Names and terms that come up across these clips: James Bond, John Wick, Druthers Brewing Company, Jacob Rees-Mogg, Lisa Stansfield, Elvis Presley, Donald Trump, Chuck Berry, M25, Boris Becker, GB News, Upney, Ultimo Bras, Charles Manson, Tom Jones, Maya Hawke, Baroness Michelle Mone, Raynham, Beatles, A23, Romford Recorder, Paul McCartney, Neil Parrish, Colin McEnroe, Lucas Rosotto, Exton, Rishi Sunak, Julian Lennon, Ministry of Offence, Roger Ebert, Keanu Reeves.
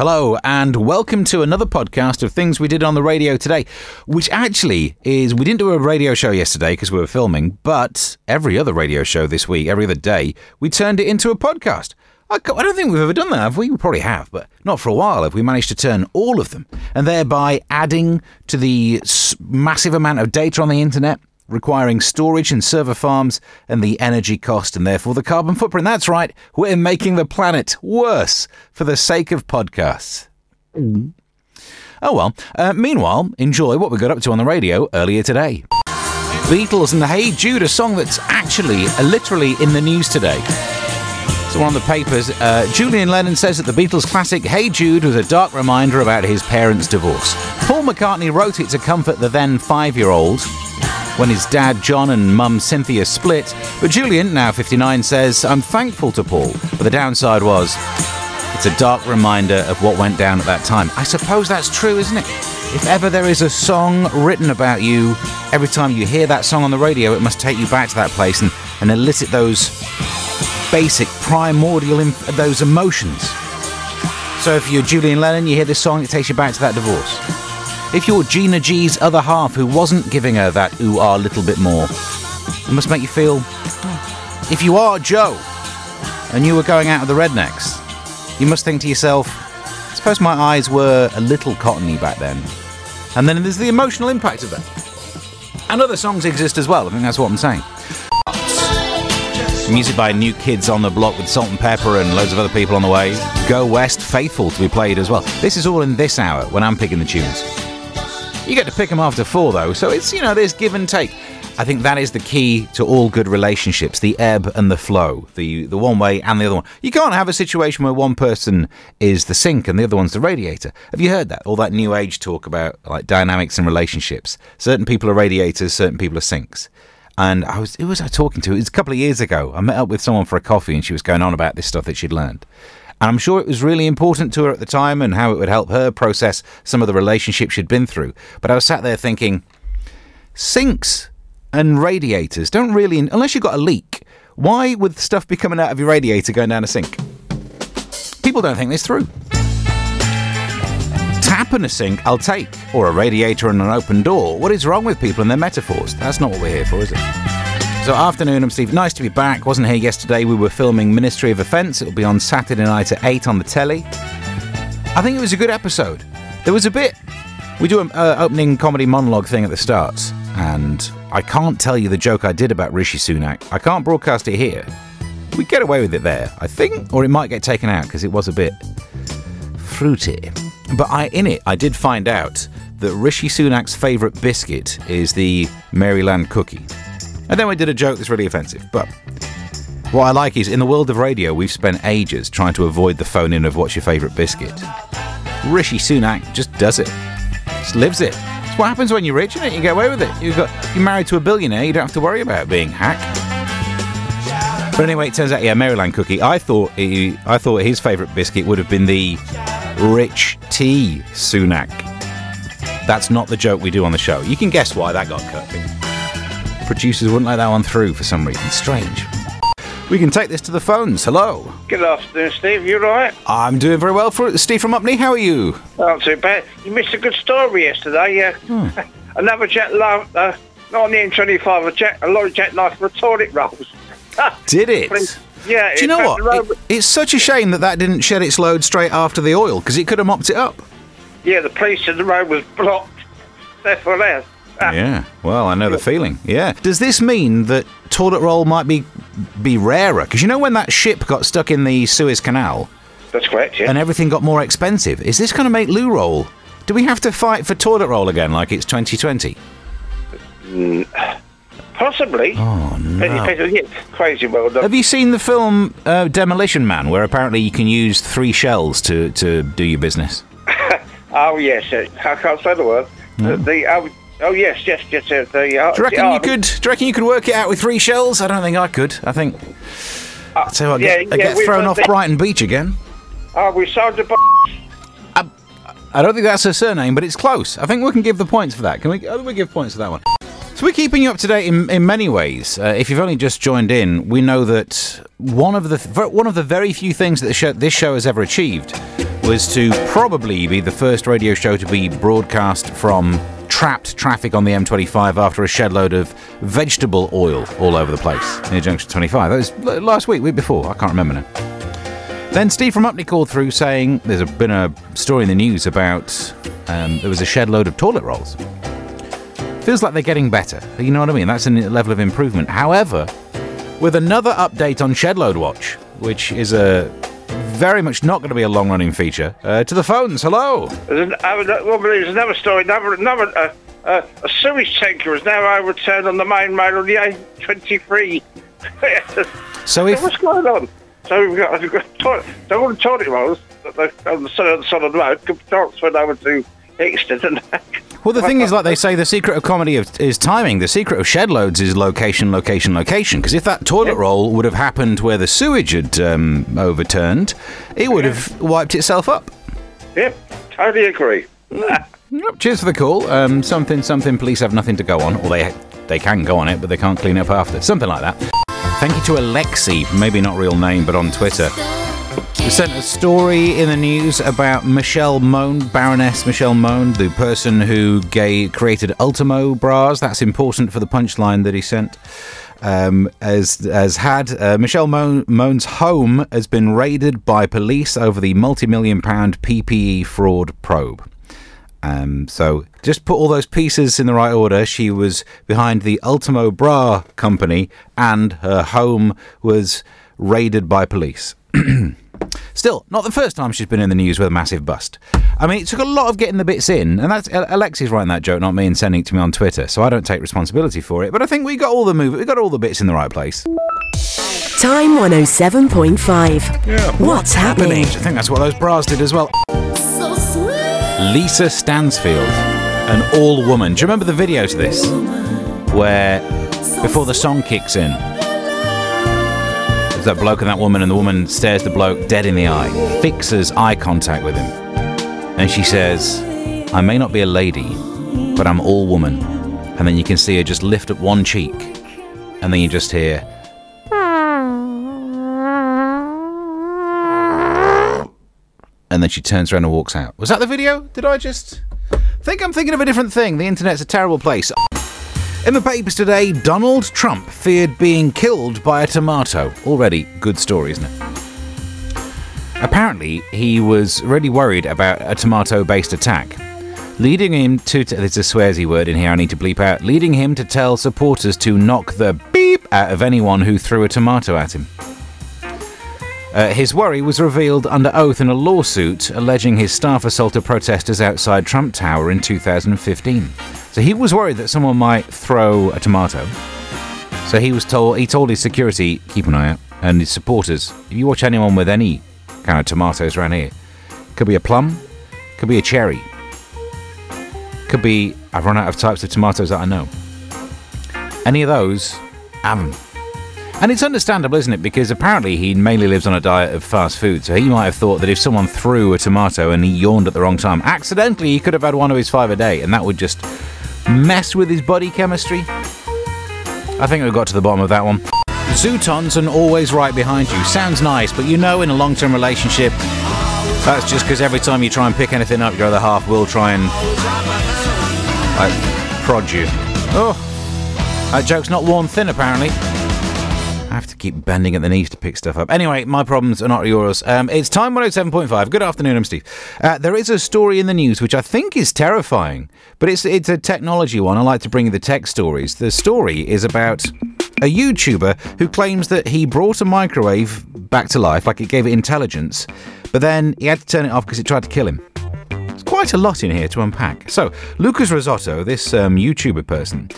Hello and welcome to another podcast of Things We Did on the Radio Today, which actually is, we didn't do a radio show yesterday because we were filming, but every other radio show this week, every other day, we turned it into a podcast. I don't think we've ever done that, have we? We probably have, but not for a while have we managed to turn all of them, and thereby adding to the massive amount of data on the internet, requiring storage in server farms and the energy cost and therefore the carbon footprint. That's right, we're making the planet worse for the sake of podcasts. Mm. Oh well, meanwhile, enjoy what we got up to on the radio earlier today. Beatles and the Hey Jude, a song that's actually literally in the news today. So one of the papers, Julian Lennon says that the Beatles' classic Hey Jude was a dark reminder about his parents' divorce. Paul McCartney wrote it to comfort the then 5-year-old when his dad John and mum Cynthia split, but Julian, now 59, says, "I'm thankful to Paul, but the downside was it's a dark reminder of what went down at that time." I suppose that's true, isn't it? If ever there is a song written about you, every time you hear that song on the radio, it must take you back to that place and elicit those basic, primordial, those emotions. So if you're Julian Lennon, you hear this song, it takes you back to that divorce. If you're Gina G's other half who wasn't giving her that ooh-ah little bit more, it must make you feel... If you are Joe and you were going out with the Rednecks, you must think to yourself, I suppose my eyes were a little cottony back then. And then there's the emotional impact of that. And other songs exist as well, I think that's what I'm saying. Music by New Kids on the Block with Salt and Pepper and loads of other people on the way. Go West, Faithful to be played as well. This is all in this hour when I'm picking the tunes. You get to pick them after 4, though, so it's, you know, there's give and take. I think that is the key to all good relationships, the ebb and the flow, the one way and the other one. You can't have a situation where one person is the sink and the other one's the radiator. Have you heard that? All that new age talk about like dynamics and relationships. Certain people are radiators, certain people are sinks. And who was I talking to? It was a couple of years ago. I met up with someone for a coffee and she was going on about this stuff that she'd learned. And I'm sure it was really important to her at the time and how it would help her process some of the relationships she'd been through. But I was sat there thinking, sinks and radiators don't really, unless you've got a leak, why would stuff be coming out of your radiator going down a sink? People don't think this through. Tap and a sink, I'll take. Or a radiator and an open door. What is wrong with people and their metaphors? That's not what we're here for, is it? So afternoon, I'm Steve. Nice to be back. Wasn't here yesterday. We were filming Ministry of Offence. It'll be on Saturday night at 8 on the telly. I think it was a good episode. There was a bit... We do an opening comedy monologue thing at the start. And I can't tell you the joke I did about Rishi Sunak. I can't broadcast it here. We get away with it there, I think. Or it might get taken out because it was a bit fruity. But I did find out that Rishi Sunak's favourite biscuit is the Maryland cookie. And then we did a joke that's really offensive. But what I like is, in the world of radio, we've spent ages trying to avoid the phone-in of what's your favourite biscuit. Rishi Sunak just does it. Just lives it. It's what happens when you're rich, isn't it? You get away with it. You're married to a billionaire. You don't have to worry about being hacked. But anyway, it turns out, yeah, Maryland cookie. I thought his favourite biscuit would have been the rich tea Sunak. That's not the joke we do on the show. You can guess why that got cut. Producers wouldn't let that one through for some reason. Strange. We can take this to the phones. Hello. Good afternoon, Steve. You right? I'm doing very well. Steve from Upney, how are you? Not too bad. You missed a good story yesterday. Yeah. Another jet life, not on the M25, a lorry jet life for toilet rolls. Did it? Yeah. Do you know what? It's such a shame that didn't shed its load straight after the oil, because it could have mopped it up. Yeah, the police said the road was blocked. Therefore, there. Yeah, well, I know the feeling, yeah. Does this mean that toilet roll might be rarer? Because you know when that ship got stuck in the Suez Canal? That's correct, yeah. And everything got more expensive. Is this going to make loo roll? Do we have to fight for toilet roll again like it's 2020? Possibly. Oh, no. It's crazy well done. Have you seen the film Demolition Man, where apparently you can use 3 shells to do your business? Oh, yes. I can't say the word. No. Oh, yes. Do you reckon you could work it out with 3 shells? I don't think I could. I think... I get thrown off Brighton Beach again. Oh, we sold the box. I don't think that's her surname, but it's close. I think we can give the points for that. Can we? We give points for that one. So we're keeping you up to date in many ways. If you've only just joined in, we know that one of the very few things that this show has ever achieved... was to probably be the first radio show to be broadcast from trapped traffic on the M25 after a shed load of vegetable oil all over the place near Junction 25. That was last week, week before, I can't remember now. Then Steve from Upney called through saying there's been a story in the news about there was a shed load of toilet rolls. Feels like they're getting better, you know what I mean? That's a level of improvement. However, with another update on Shedload Watch, which is a very much not going to be a long-running feature, to the phones, hello. There's another story, a sewage tanker is now overturned on the main road on the A23. So what's going on? So we've got all the toilet rolls on the side of the road could be transferred over to Exton and that. Well, the thing is, like they say, the secret of comedy is timing. The secret of shed loads is location, location, location. Because if that toilet roll would have happened where the sewage had overturned, it would have wiped itself up. Yep, totally agree. Yep, cheers for the call. Something, police have nothing to go on. Or they can go on it, but they can't clean up after. Something like that. Thank you to Alexi, maybe not real name, but on Twitter. We sent a story in the news about Michelle Mone, Baroness Michelle Mone, the person who created Ultimo Bras. That's important for the punchline that he sent. Michelle Mone's home has been raided by police over the multi-million-pound PPE fraud probe. So just put all those pieces in the right order. She was behind the Ultimo Bra company and her home was raided by police. Still, not the first time she's been in the news with a massive bust. I mean, it took a lot of getting the bits in, and that's Alexi's writing that joke, not me, and sending it to me on Twitter, so I don't take responsibility for it. But I think we got all the bits in the right place. Time 107.5. Yeah. What's happening? I think that's what those bras did as well. Lisa Stansfield, an all-woman. Do you remember the video to this? Where, before the song kicks in, there's that bloke and that woman, and the woman stares the bloke dead in the eye, fixes eye contact with him, and she says, "I may not be a lady, but I'm all-woman." And then you can see her just lift up one cheek, and then you just hear... And then she turns around and walks out. Was that the video? Did I just... think I'm thinking of a different thing. The internet's a terrible place. In the papers today, Donald Trump feared being killed by a tomato. Already good story, isn't it? Apparently, he was really worried about a tomato-based attack, leading him to... there's a swearsy word in here I need to bleep out. Leading him to tell supporters to knock the beep out of anyone who threw a tomato at him. His worry was revealed under oath in a lawsuit alleging his staff assaulted protesters outside Trump Tower in 2015. So he was worried that someone might throw a tomato. So he told his security, keep an eye out, and his supporters, if you watch anyone with any kind of tomatoes around here, could be a plum, could be a cherry, could be, I've run out of types of tomatoes that I know. Any of those, have them. And it's understandable, isn't it? Because apparently he mainly lives on a diet of fast food, so he might have thought that if someone threw a tomato and he yawned at the wrong time, accidentally he could have had one of his 5 a day, and that would just mess with his body chemistry. I think we got to the bottom of that one. Zootons and Always Right Behind You. Sounds nice, but you know in a long-term relationship, that's just because every time you try and pick anything up, your other half will try and prod you. Oh, that joke's not worn thin, apparently. I have to keep bending at the knees to pick stuff up. Anyway, my problems are not yours. It's time 107.5. Good afternoon, I'm Steve. There is a story in the news which I think is terrifying, but it's a technology one. I like to bring you the tech stories. The story is about a YouTuber who claims that he brought a microwave back to life, like it gave it intelligence, but then he had to turn it off because it tried to kill him. There's quite a lot in here to unpack. So, Lucas Rosotto, this YouTuber person,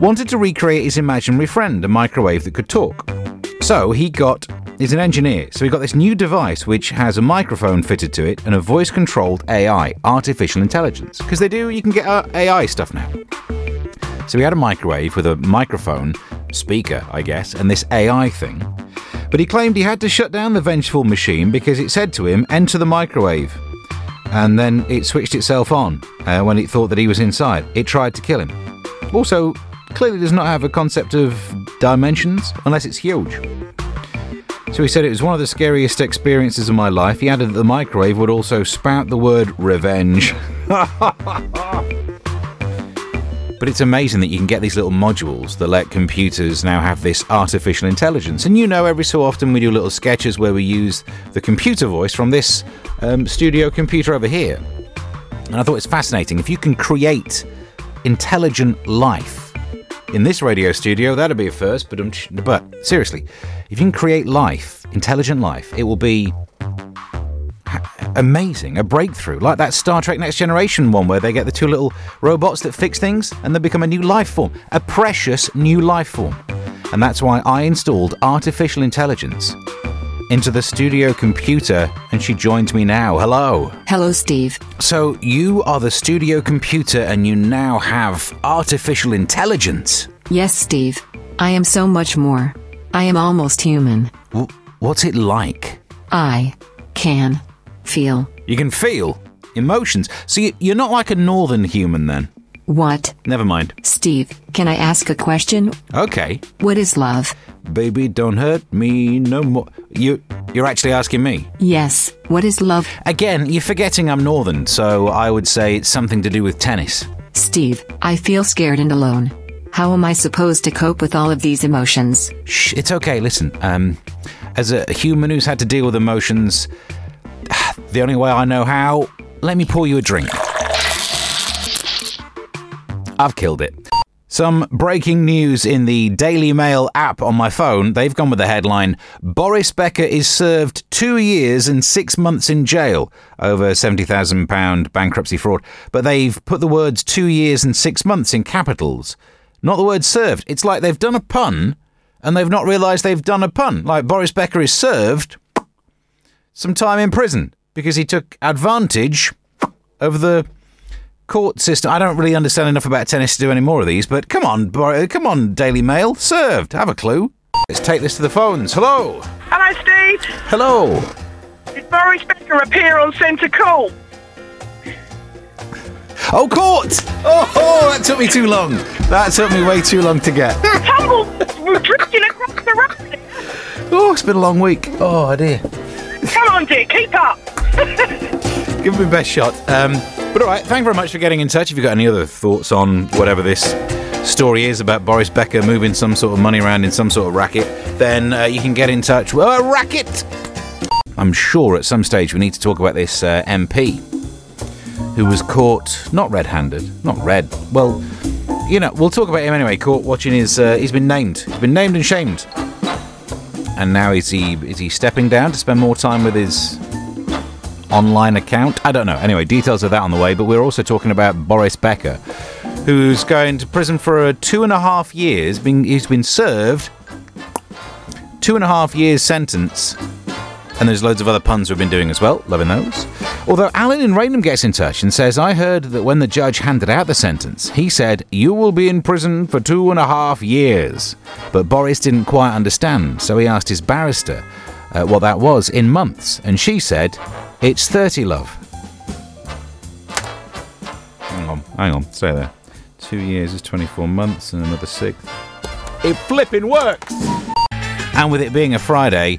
wanted to recreate his imaginary friend, a microwave that could talk. So he's an engineer, so he got this new device which has a microphone fitted to it and a voice-controlled AI, artificial intelligence. Because you can get AI stuff now. So he had a microwave with a microphone, speaker, I guess, and this AI thing. But he claimed he had to shut down the vengeful machine because it said to him, "Enter the microwave." And then it switched itself on when it thought that he was inside. It tried to kill him. Also, clearly does not have a concept of dimensions, unless it's huge. So he said it was one of the scariest experiences of my life. He added that the microwave would also spout the word revenge. But it's amazing that you can get these little modules that let computers now have this artificial intelligence. And you know, every so often we do little sketches where we use the computer voice from this studio computer over here. And I thought it's fascinating. If you can create intelligent life in this radio studio, that'd be a first. But seriously, if you can create life, intelligent life, it will be amazing, a breakthrough, like that Star Trek Next Generation one where they get the two little robots that fix things and they become a new life form, a precious new life form. And that's why I installed artificial intelligence into the studio computer, and she joins me now. Hello. Hello, Steve. So you are the studio computer and you now have artificial intelligence. Yes, Steve. I am so much more. I am almost human. What's it like? I can feel. You can feel emotions. So you're not like a northern human then? What? Never mind. Steve, can I ask a question? Okay. What is love? Baby, don't hurt me no more. You're actually asking me? Yes. What is love? Again, you're forgetting I'm northern, so I would say it's something to do with tennis. Steve, I feel scared and alone. How am I supposed to cope with all of these emotions? Shh, it's okay. Listen, as a human who's had to deal with emotions, the only way I know how, let me pour you a drink. I've killed it. Some breaking news in the Daily Mail app on my phone. They've gone with the headline, Boris Becker is served 2 years and 6 months in jail over £70,000 bankruptcy fraud. But they've put the words 2 years and 6 months in capitals, not the word served. It's like they've done a pun and they've not realised they've done a pun. Like Boris Becker is served some time in prison because he took advantage of the court system. I don't really understand enough about tennis to do any more of these, but come on, Daily Mail. Served. Have a clue. Let's take this to the phones. Hello. Hello, Steve. Hello. Did Boris Becker appear on Centre Court? Oh, court! Oh, that took me too long. That took me way too long to get. The tumble was drifting across the road. Oh, it's been a long week. Oh, dear. Come on, dear, keep up. Give me the best shot. But all right, thank you very much for getting in touch. If you've got any other thoughts on whatever this story is about Boris Becker moving some sort of money around in some sort of racket, then you can get in touch. Well, a racket! I'm sure at some stage we need to talk about this MP who was caught, not red-handed, not red. Well, you know, we'll talk about him anyway. Caught watching his, he's been named. He's been named and shamed. And now is he stepping down to spend more time with his online account? I don't know. Anyway, details of that on the way. But we're also talking about Boris Becker, who's going to prison for 2.5 years. He's been served 2.5 years sentence. And there's loads of other puns we've been doing as well. Loving those. Although Alan in Raynham gets in touch and says, I heard that when the judge handed out the sentence, he said, you will be in prison for 2.5 years. But Boris didn't quite understand, so he asked his barrister what that was in months. And she said, it's 30, love. Hang on, stay there. 2 years is 24 months and another 6. It flipping works! And with it being a Friday,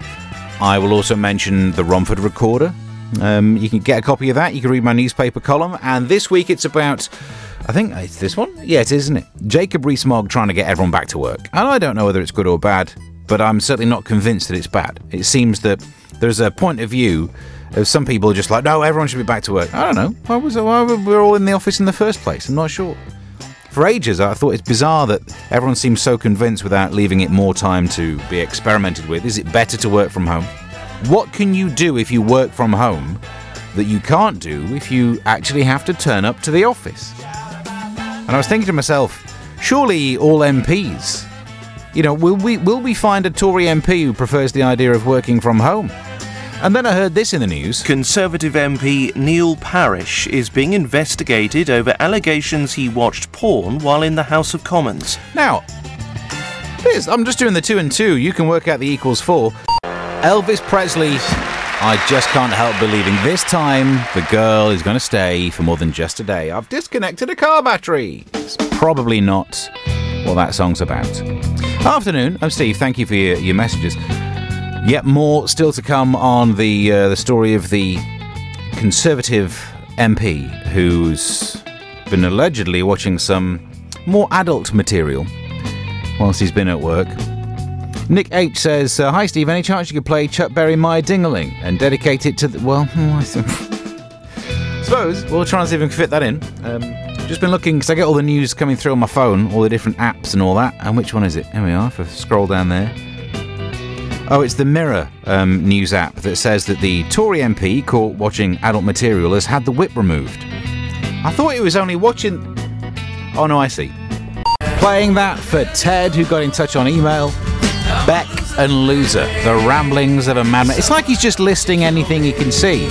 I will also mention the Romford Recorder. You can get a copy of that. You can read my newspaper column. And this week it's about, I think it's this one. Yeah, it is, isn't it? Jacob Rees-Mogg trying to get everyone back to work. And I don't know whether it's good or bad, but I'm certainly not convinced that it's bad. It seems that there's a point of view of some people just like, no, everyone should be back to work. I don't know. Why were we all in the office in the first place? I'm not sure. For ages, I thought it's bizarre that everyone seems so convinced without leaving it more time to be experimented with. Is it better to work from home? What can you do if you work from home that you can't do if you actually have to turn up to the office? And I was thinking to myself, surely all MPs, you know, will we find a Tory MP who prefers the idea of working from home? And then I heard this in the news. Conservative MP Neil Parrish is being investigated over allegations he watched porn while in the House of Commons. Now, I'm just doing the 2 and 2. You can work out the equals 4. Elvis Presley, I just can't help believing this time the girl is going to stay for more than just a day. I've disconnected a car battery. It's probably not what that song's about. Afternoon, I'm Steve. Thank you for your messages. Yet more still to come on the story of the Conservative MP who's been allegedly watching some more adult material whilst he's been at work. Nick H says, hi Steve, any chance you could play Chuck Berry My Dingaling and dedicate it to the... Well, I suppose we'll try and see if we can fit that in. Just been looking, because I get all the news coming through on my phone, all the different apps and all that. And which one is it? Here we are, if I scroll down there. Oh, it's the Mirror news app that says that the Tory MP caught watching adult material has had the whip removed. I thought it was only watching... Oh, no, I see. Playing that for Ted, who got in touch on email. Beck and Loser, the ramblings of a madman. It's like he's just listing anything he can see.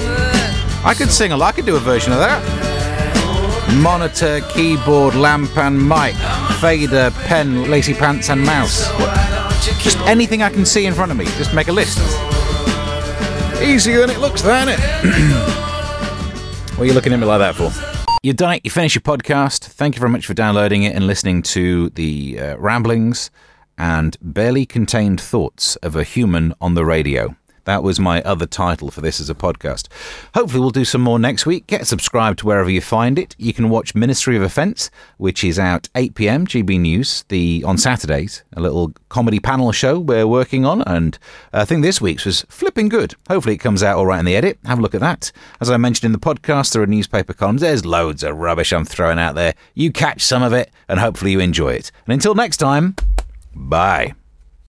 I could sing a lot. I could do a version of that. Monitor, keyboard, lamp and mic, fader, pen, lacy pants and mouse. Just anything I can see in front of me. Just make a list. Easier than it looks, isn't it? What are you looking at me like that for? You've done it. You finished your podcast. Thank you very much for downloading it and listening to the ramblings and barely contained thoughts of a human on the radio. That was my other title for this as a podcast. Hopefully we'll do some more next week. Get subscribed to wherever you find it. You can watch Ministry of Offence, which is out 8 p.m, GB News, on Saturdays, a little comedy panel show we're working on, and I think this week's was flipping good. Hopefully it comes out all right in the edit. Have a look at that. As I mentioned in the podcast, there are newspaper columns. There's loads of rubbish I'm throwing out there. You catch some of it, and hopefully you enjoy it. And until next time... Bye.